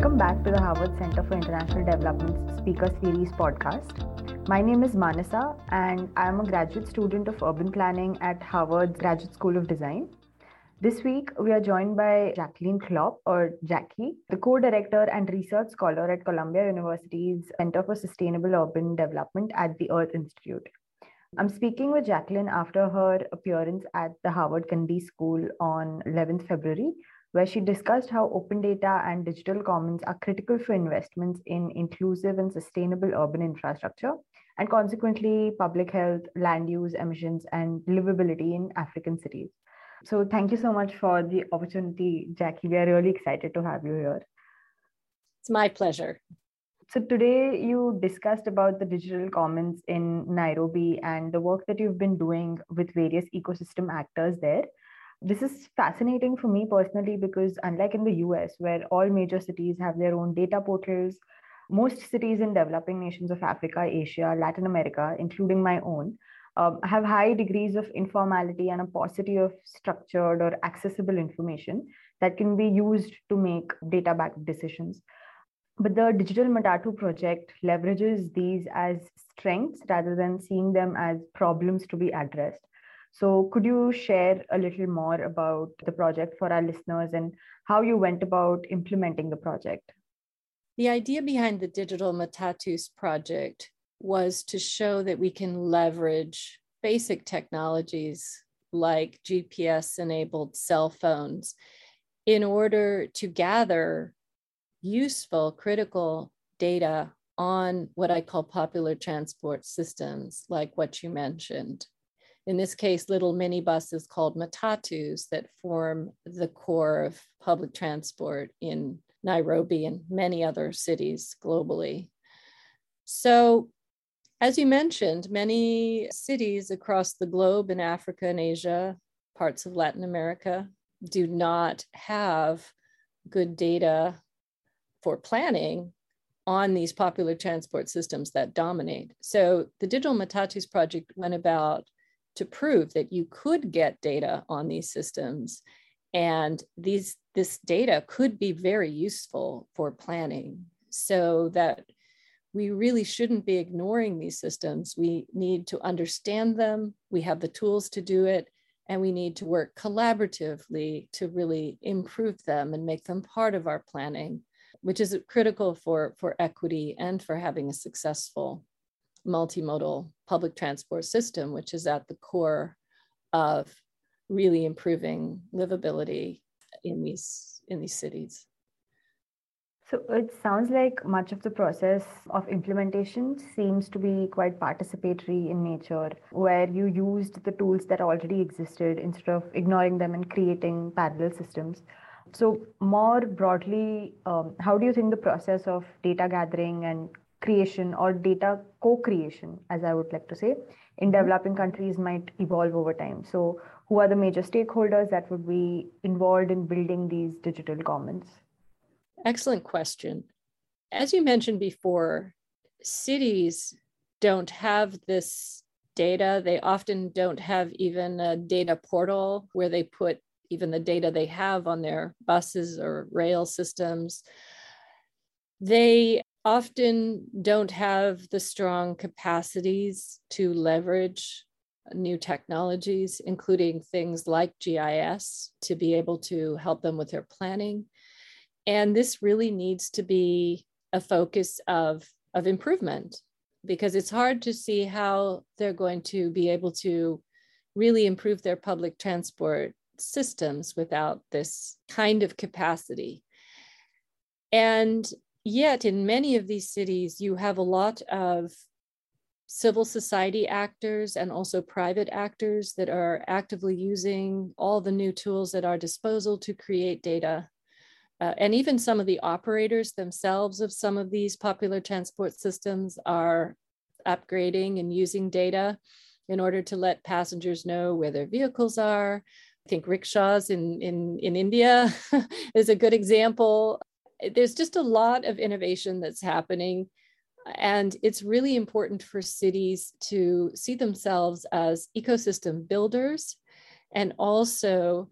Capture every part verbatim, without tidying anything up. Welcome back to the Harvard Center for International Development Speaker Series podcast. My name is Manasa and I am a graduate student of urban planning at Harvard's Graduate School of Design. This week, we are joined by Jacqueline Klopp, or Jackie, the co-director and research scholar at Columbia University's Center for Sustainable Urban Development at the Earth Institute. I'm speaking with Jacqueline after her appearance at the Harvard Kennedy School on eleventh February, where she discussed how open data and digital commons are critical for investments in inclusive and sustainable urban infrastructure, and consequently public health, land use, emissions, and livability in African cities. So thank you so much for the opportunity, Jackie. We are really excited to have you here. It's my pleasure. So today you discussed about the digital commons in Nairobi and the work that you've been doing with various ecosystem actors there. This is fascinating for me personally because unlike in the U S, where all major cities have their own data portals, most cities in developing nations of Africa, Asia, Latin America, including my own, Um, have high degrees of informality and a paucity of structured or accessible information that can be used to make data-backed decisions. But the Digital Matatu project leverages these as strengths rather than seeing them as problems to be addressed. So could you share a little more about the project for our listeners and how you went about implementing the project? The idea behind the Digital Matatus project was to show that we can leverage basic technologies like G P S-enabled cell phones in order to gather useful, critical data on what I call popular transport systems, like what you mentioned. In this case, little minibuses called matatus that form the core of public transport in Nairobi and many other cities globally. So, as you mentioned, many cities across the globe in Africa and Asia, parts of Latin America, do not have good data for planning on these popular transport systems that dominate. So the Digital Matatus project went about to prove that you could get data on these systems, and these this data could be very useful for planning, so that we really shouldn't be ignoring these systems. We need to understand them. We have the tools to do it, and we need to work collaboratively to really improve them and make them part of our planning, which is critical for, for equity and for having a successful multimodal public transport system, which is at the core of really improving livability in these, in these cities. So it sounds like much of the process of implementation seems to be quite participatory in nature, where you used the tools that already existed instead of ignoring them and creating parallel systems. So more broadly, um, how do you think the process of data gathering and creation, or data co-creation, as I would like to say, in developing countries might evolve over time? So who are the major stakeholders that would be involved in building these digital commons? Excellent question. As you mentioned before, cities don't have this data. They often don't have even a data portal where they put even the data they have on their buses or rail systems. They often don't have the strong capacities to leverage new technologies, including things like G I S, to be able to help them with their planning. And this really needs to be a focus of, of improvement, because it's hard to see how they're going to be able to really improve their public transport systems without this kind of capacity. And yet in many of these cities, you have a lot of civil society actors and also private actors that are actively using all the new tools at our disposal to create data. Uh, and even some of the operators themselves of some of these popular transport systems are upgrading and using data in order to let passengers know where their vehicles are. I think rickshaws in, in, in India is a good example. There's just a lot of innovation that's happening. And it's really important for cities to see themselves as ecosystem builders, and also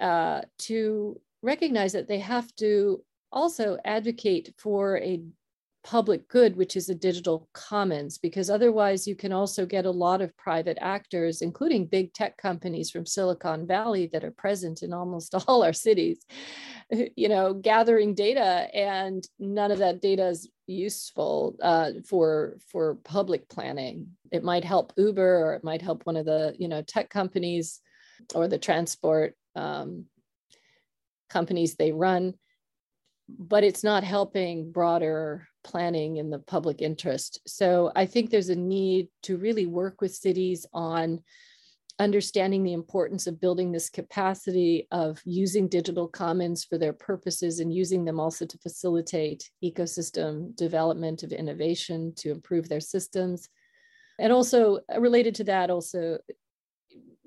uh, to recognize that they have to also advocate for a public good, which is a digital commons, because otherwise you can also get a lot of private actors, including big tech companies from Silicon Valley that are present in almost all our cities, you know, gathering data, and none of that data is useful uh, for, for public planning. It might help Uber, or it might help one of the, you know, tech companies or the transport um, companies they run, but it's not helping broader planning in the public interest. So I think there's a need to really work with cities on understanding the importance of building this capacity of using digital commons for their purposes, and using them also to facilitate ecosystem development of innovation to improve their systems. And also related to that, also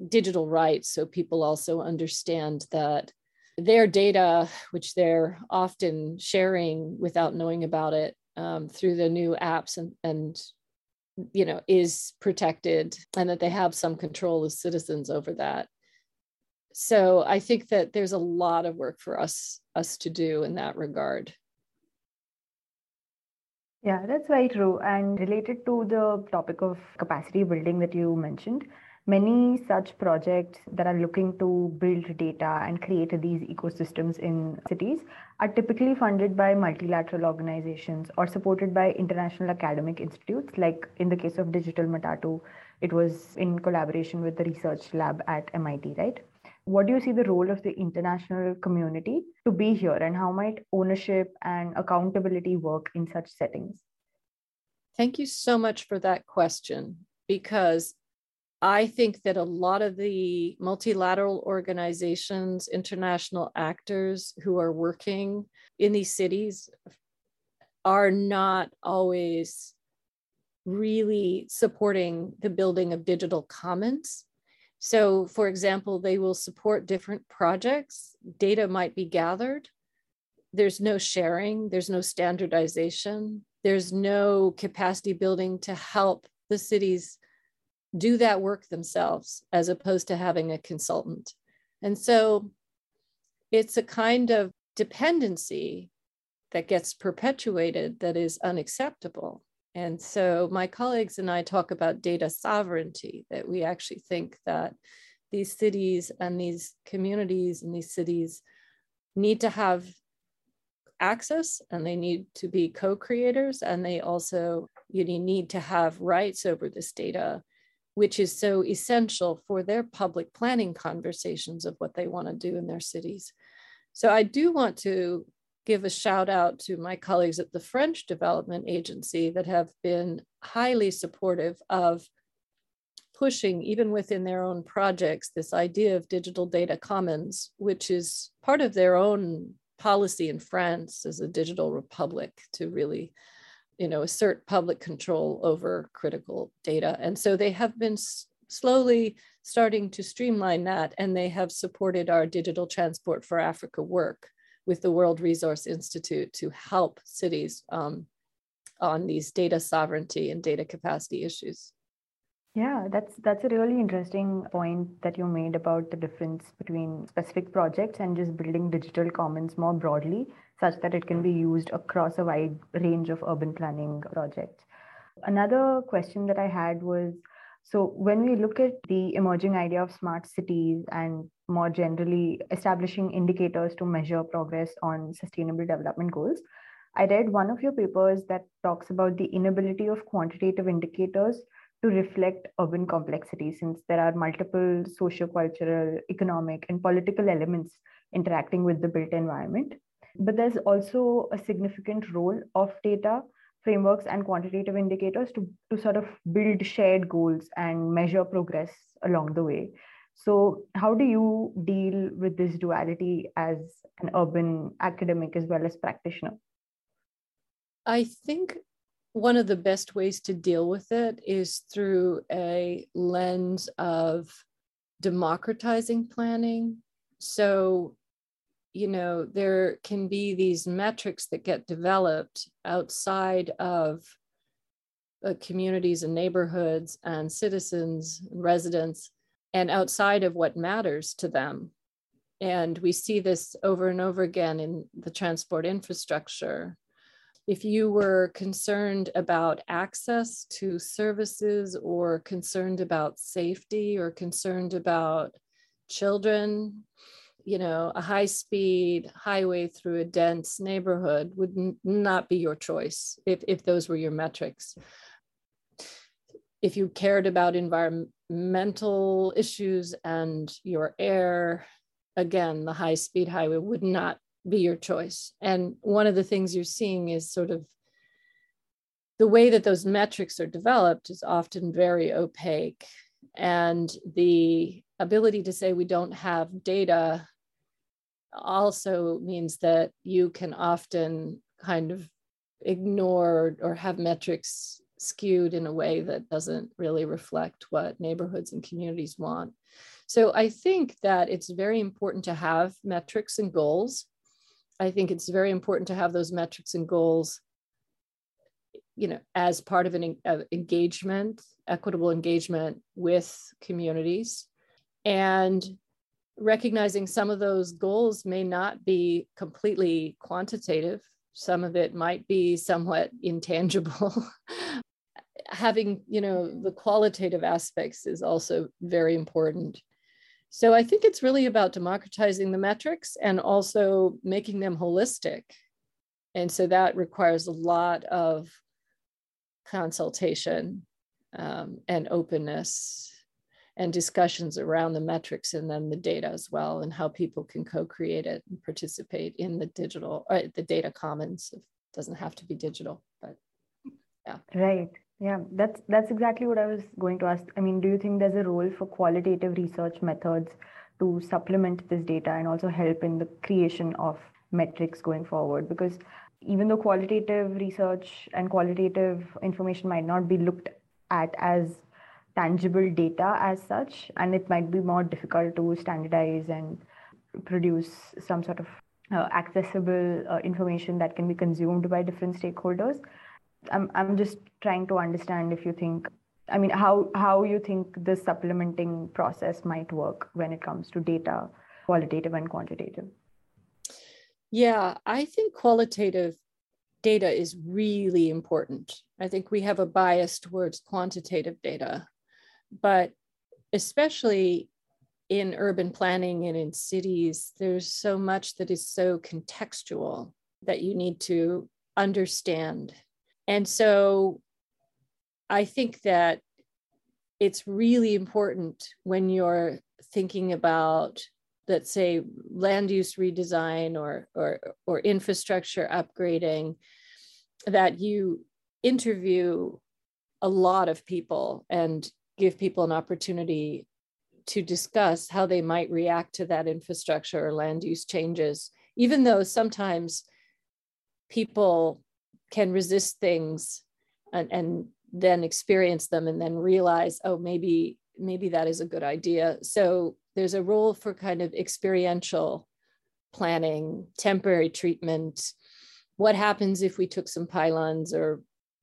digital rights. So people also understand that their data, which they're often sharing without knowing about it um, through the new apps and, and, you know, is protected, and that they have some control as citizens over that. So I think that there's a lot of work for us, us to do in that regard. Yeah, that's very true. And related to the topic of capacity building that you mentioned, many such projects that are looking to build data and create these ecosystems in cities are typically funded by multilateral organizations or supported by international academic institutes. Like in the case of Digital Matatu, it was in collaboration with the research lab at M I T, right? What do you see the role of the international community to be here, and how might ownership and accountability work in such settings? Thank you so much for that question, because I think that a lot of the multilateral organizations, international actors who are working in these cities are not always really supporting the building of digital commons. So, for example, they will support different projects. Data might be gathered. There's no sharing. There's no standardization. There's no capacity building to help the cities do that work themselves, as opposed to having a consultant. And so it's a kind of dependency that gets perpetuated that is unacceptable. And so my colleagues and I talk about data sovereignty, that we actually think that these cities and these communities and these cities need to have access, and they need to be co-creators, and they also, you need to have rights over this data, which is so essential for their public planning conversations of what they want to do in their cities. So I do want to give a shout out to my colleagues at the French Development Agency that have been highly supportive of pushing, even within their own projects, this idea of digital data commons, which is part of their own policy in France as a digital republic, to really you know, assert public control over critical data. And so they have been s- slowly starting to streamline that, and they have supported our Digital Transport for Africa work with the World Resource Institute to help cities um, on these data sovereignty and data capacity issues. Yeah, that's that's a really interesting point that you made about the difference between specific projects and just building digital commons more broadly, such that it can be used across a wide range of urban planning projects. Another question that I had was, so when we look at the emerging idea of smart cities and more generally establishing indicators to measure progress on sustainable development goals, I read one of your papers that talks about the inability of quantitative indicators to reflect urban complexity, since there are multiple socio-cultural, economic, and political elements interacting with the built environment. But there's also a significant role of data frameworks and quantitative indicators to, to sort of build shared goals and measure progress along the way. So how do you deal with this duality as an urban academic as well as practitioner? I think one of the best ways to deal with it is through a lens of democratizing planning. So, you know, there can be these metrics that get developed outside of uh, communities and neighborhoods and citizens and residents, and outside of what matters to them And we see this over and over again in the transport infrastructure. If you were concerned about access to services or concerned about safety or concerned about children, you know, a high-speed highway through a dense neighborhood would n- not be your choice if, if those were your metrics. If you cared about environmental issues and your air, again, the high-speed highway would not be your choice. And one of the things you're seeing is sort of the way that those metrics are developed is often very opaque. And the ability to say we don't have data also means that you can often kind of ignore or have metrics skewed in a way that doesn't really reflect what neighborhoods and communities want. So I think that it's very important to have metrics and goals. I think it's very important to have those metrics and goals, you know, as part of an engagement, equitable engagement with communities, and recognizing some of those goals may not be completely quantitative. Some of it might be somewhat intangible. Having, you know, the qualitative aspects is also very important. So I think it's really about democratizing the metrics and also making them holistic. And so that requires a lot of consultation um, and openness and discussions around the metrics and then the data as well, and how people can co-create it and participate in the digital, or the data commons. It doesn't have to be digital, but yeah. Right. Yeah, that's that's exactly what I was going to ask. I mean, do you think there's a role for qualitative research methods to supplement this data and also help in the creation of metrics going forward? Because even though qualitative research and qualitative information might not be looked at as tangible data as such, and it might be more difficult to standardize and produce some sort of uh, accessible uh, information that can be consumed by different stakeholders. I'm I'm just trying to understand if you think, I mean, how, how you think this supplementing process might work when it comes to data, qualitative and quantitative. Yeah, I think qualitative data is really important. I think we have a bias towards quantitative data, but especially in urban planning and in cities, there's so much that is so contextual that you need to understand. And so I think that it's really important when you're thinking about, let's say, land use redesign or, or, or infrastructure upgrading, that you interview a lot of people and give people an opportunity to discuss how they might react to that infrastructure or land use changes, even though sometimes people can resist things and, and then experience them and then realize, oh, maybe, maybe that is a good idea. So there's a role for kind of experiential planning, temporary treatment. What happens if we took some pylons or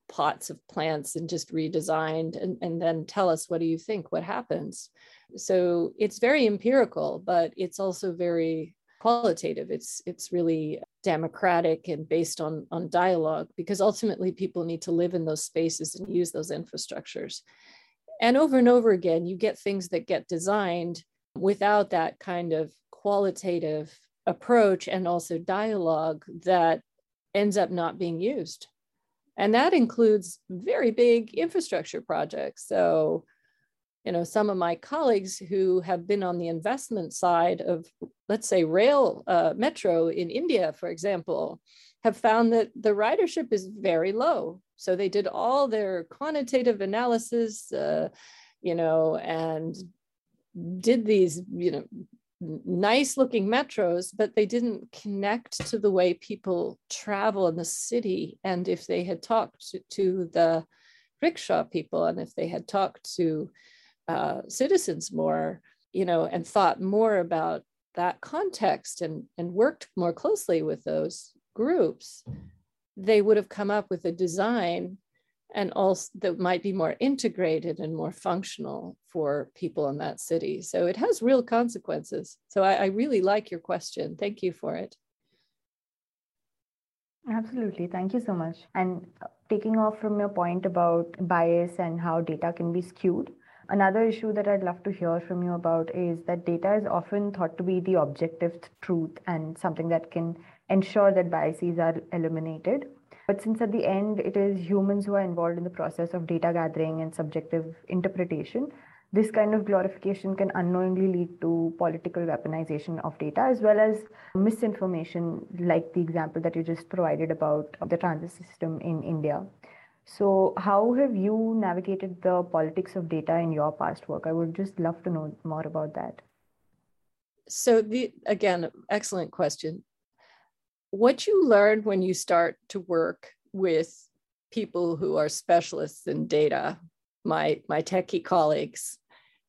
pots of plants and just redesigned, and, and then tell us, what do you think, what happens? So it's very empirical, but it's also very qualitative. It's, it's really democratic and based on, on dialogue, because ultimately people need to live in those spaces and use those infrastructures. And over and over again, you get things that get designed without that kind of qualitative approach and also dialogue that ends up not being used. And that includes very big infrastructure projects. So, you know, some of my colleagues who have been on the investment side of, let's say, rail uh, metro in India, for example, have found that the ridership is very low. So they did all their quantitative analysis, uh, you know, and did these, you know, nice looking metros, but they didn't connect to the way people travel in the city. And if they had talked to, to the rickshaw people, and if they had talked to uh, citizens more, you know, and thought more about that context and, and worked more closely with those groups, they would have come up with a design and also that might be more integrated and more functional for people in that city. So it has real consequences. So I, I really like your question. Thank you for it. Absolutely. Thank you so much. And taking off from your point about bias and how data can be skewed, another issue that I'd love to hear from you about is that data is often thought to be the objective truth and something that can ensure that biases are eliminated. But since at the end, it is humans who are involved in the process of data gathering and subjective interpretation, this kind of glorification can unknowingly lead to political weaponization of data, as well as misinformation, like the example that you just provided about the transit system in India. So how have you navigated the politics of data in your past work? I would just love to know more about that. So the, again, excellent question. What you learn when you start to work with people who are specialists in data, my, my techie colleagues,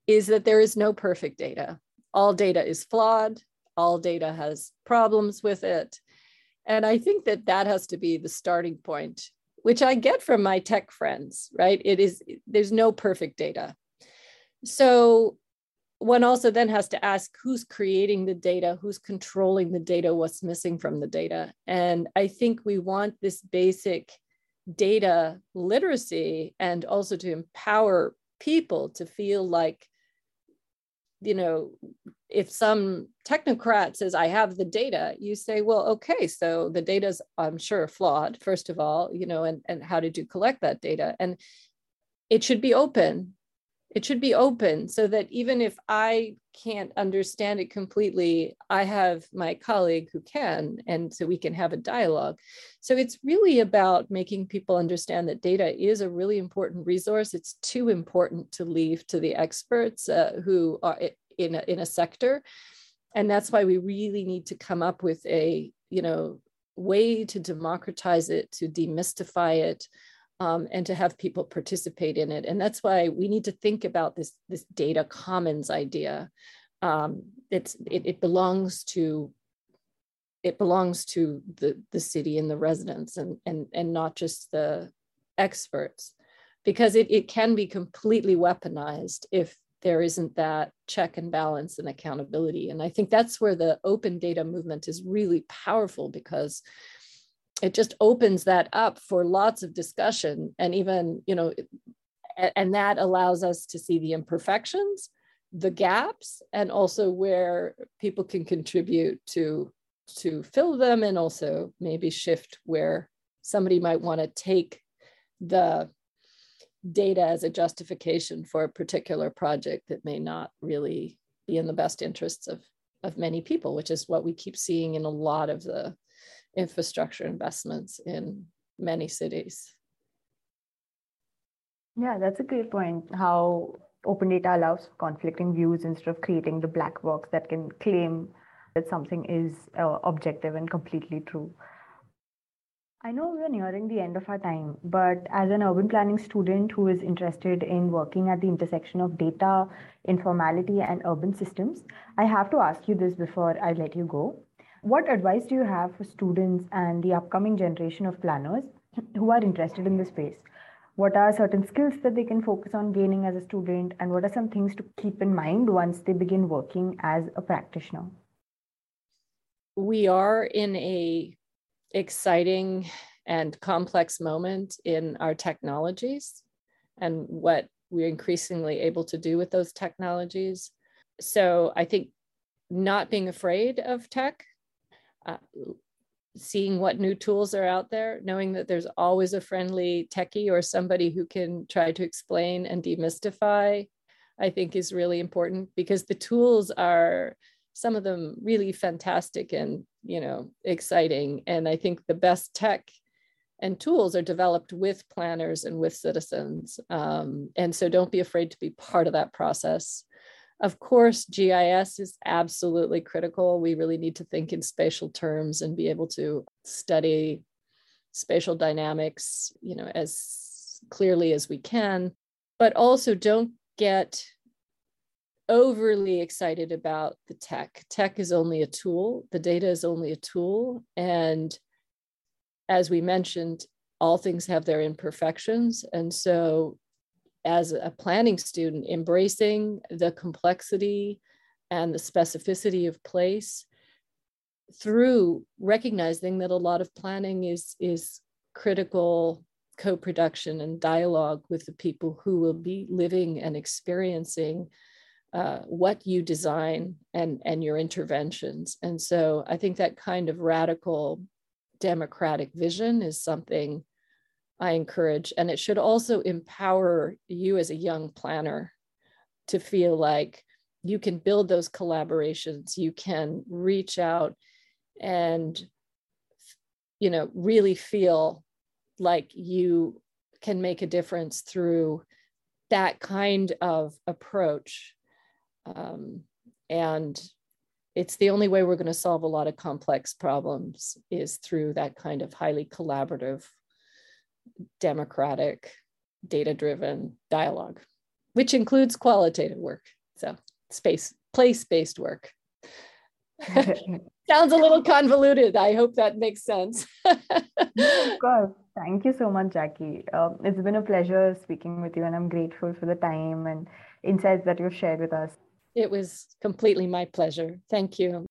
is that there is no perfect data. All data is flawed. All data has problems with it. And I think that that has to be the starting point, which I get from my tech friends, right? It is, there's no perfect data. So one also then has to ask who's creating the data, who's controlling the data, what's missing from the data. And I think we want this basic data literacy and also to empower people to feel like, you know, if some technocrat says, I have the data, you say, well, okay, so the data's, I'm sure, flawed, first of all, you know, and, and how did you collect that data? And it should be open. It should be open so that even if I can't understand it completely, I have my colleague who can, and so we can have a dialogue. So it's really about making people understand that data is a really important resource. It's too important to leave to the experts uh, who are in a, in a sector. And that's why we really need to come up with a, you know, way to democratize it, to demystify it, Um, and to have people participate in it. And that's why we need to think about this, this data commons idea. Um, it's, it, it belongs to, it belongs to the, the city and the residents and, and, and not just the experts, because it, it can be completely weaponized if there isn't that check and balance and accountability. And I think that's where the open data movement is really powerful, because it just opens that up for lots of discussion, and even, you know, and that allows us to see the imperfections, the gaps, and also where people can contribute to, to fill them, and also maybe shift where somebody might want to take the data as a justification for a particular project that may not really be in the best interests of, of many people, which is what we keep seeing in a lot of the infrastructure investments in many cities. Yeah, that's a great point. How open data allows conflicting views instead of creating the black box that can claim that something is uh, objective and completely true. I know we're nearing the end of our time, but as an urban planning student who is interested in working at the intersection of data, informality, and urban systems, I have to ask you this before I let you go. What advice do you have for students and the upcoming generation of planners who are interested in this space? What are certain skills that they can focus on gaining as a student, and what are some things to keep in mind once they begin working as a practitioner? We are in an exciting and complex moment in our technologies and what we're increasingly able to do with those technologies. So I think not being afraid of tech, Uh, seeing what new tools are out there, knowing that there's always a friendly techie or somebody who can try to explain and demystify, I think is really important, because the tools are, some of them really fantastic and, you know, exciting. And I think the best tech and tools are developed with planners and with citizens. Um, and so don't be afraid to be part of that process. Of course, G I S is absolutely critical. We really need to think in spatial terms and be able to study spatial dynamics, you know, as clearly as we can. But also don't get overly excited about the tech. Tech is only a tool. The data is only a tool. And as we mentioned, all things have their imperfections. And so as a planning student, embracing the complexity and the specificity of place through recognizing that a lot of planning is, is critical co-production and dialogue with the people who will be living and experiencing uh, what you design and, and your interventions. And so I think that kind of radical democratic vision is something I encourage. And it should also empower you as a young planner to feel like you can build those collaborations, you can reach out and, you know, really feel like you can make a difference through that kind of approach. Um, and it's the only way we're going to solve a lot of complex problems is through that kind of highly collaborative, democratic, data-driven dialogue, which includes qualitative work. So space, place-based work. Sounds a little convoluted. I hope that makes sense. Of course. Thank you so much, Jackie. Um, it's been a pleasure speaking with you, and I'm grateful for the time and insights that you've shared with us. It was completely my pleasure. Thank you.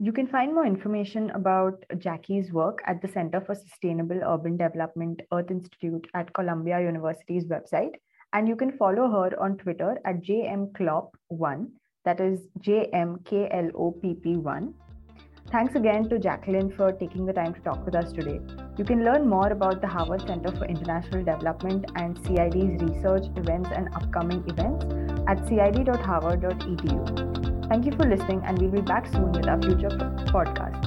You can find more information about Jackie's work at the Center for Sustainable Urban Development Earth Institute at Columbia University's website. And you can follow her on Twitter at J M Klopp one, that is J M K L O P P one. Thanks again to Jacqueline for taking the time to talk with us today. You can learn more about the Harvard Center for International Development and C I D's research, events, and upcoming events at C I D dot harvard dot E D U. Thank you for listening, and we'll be back soon with our future podcast.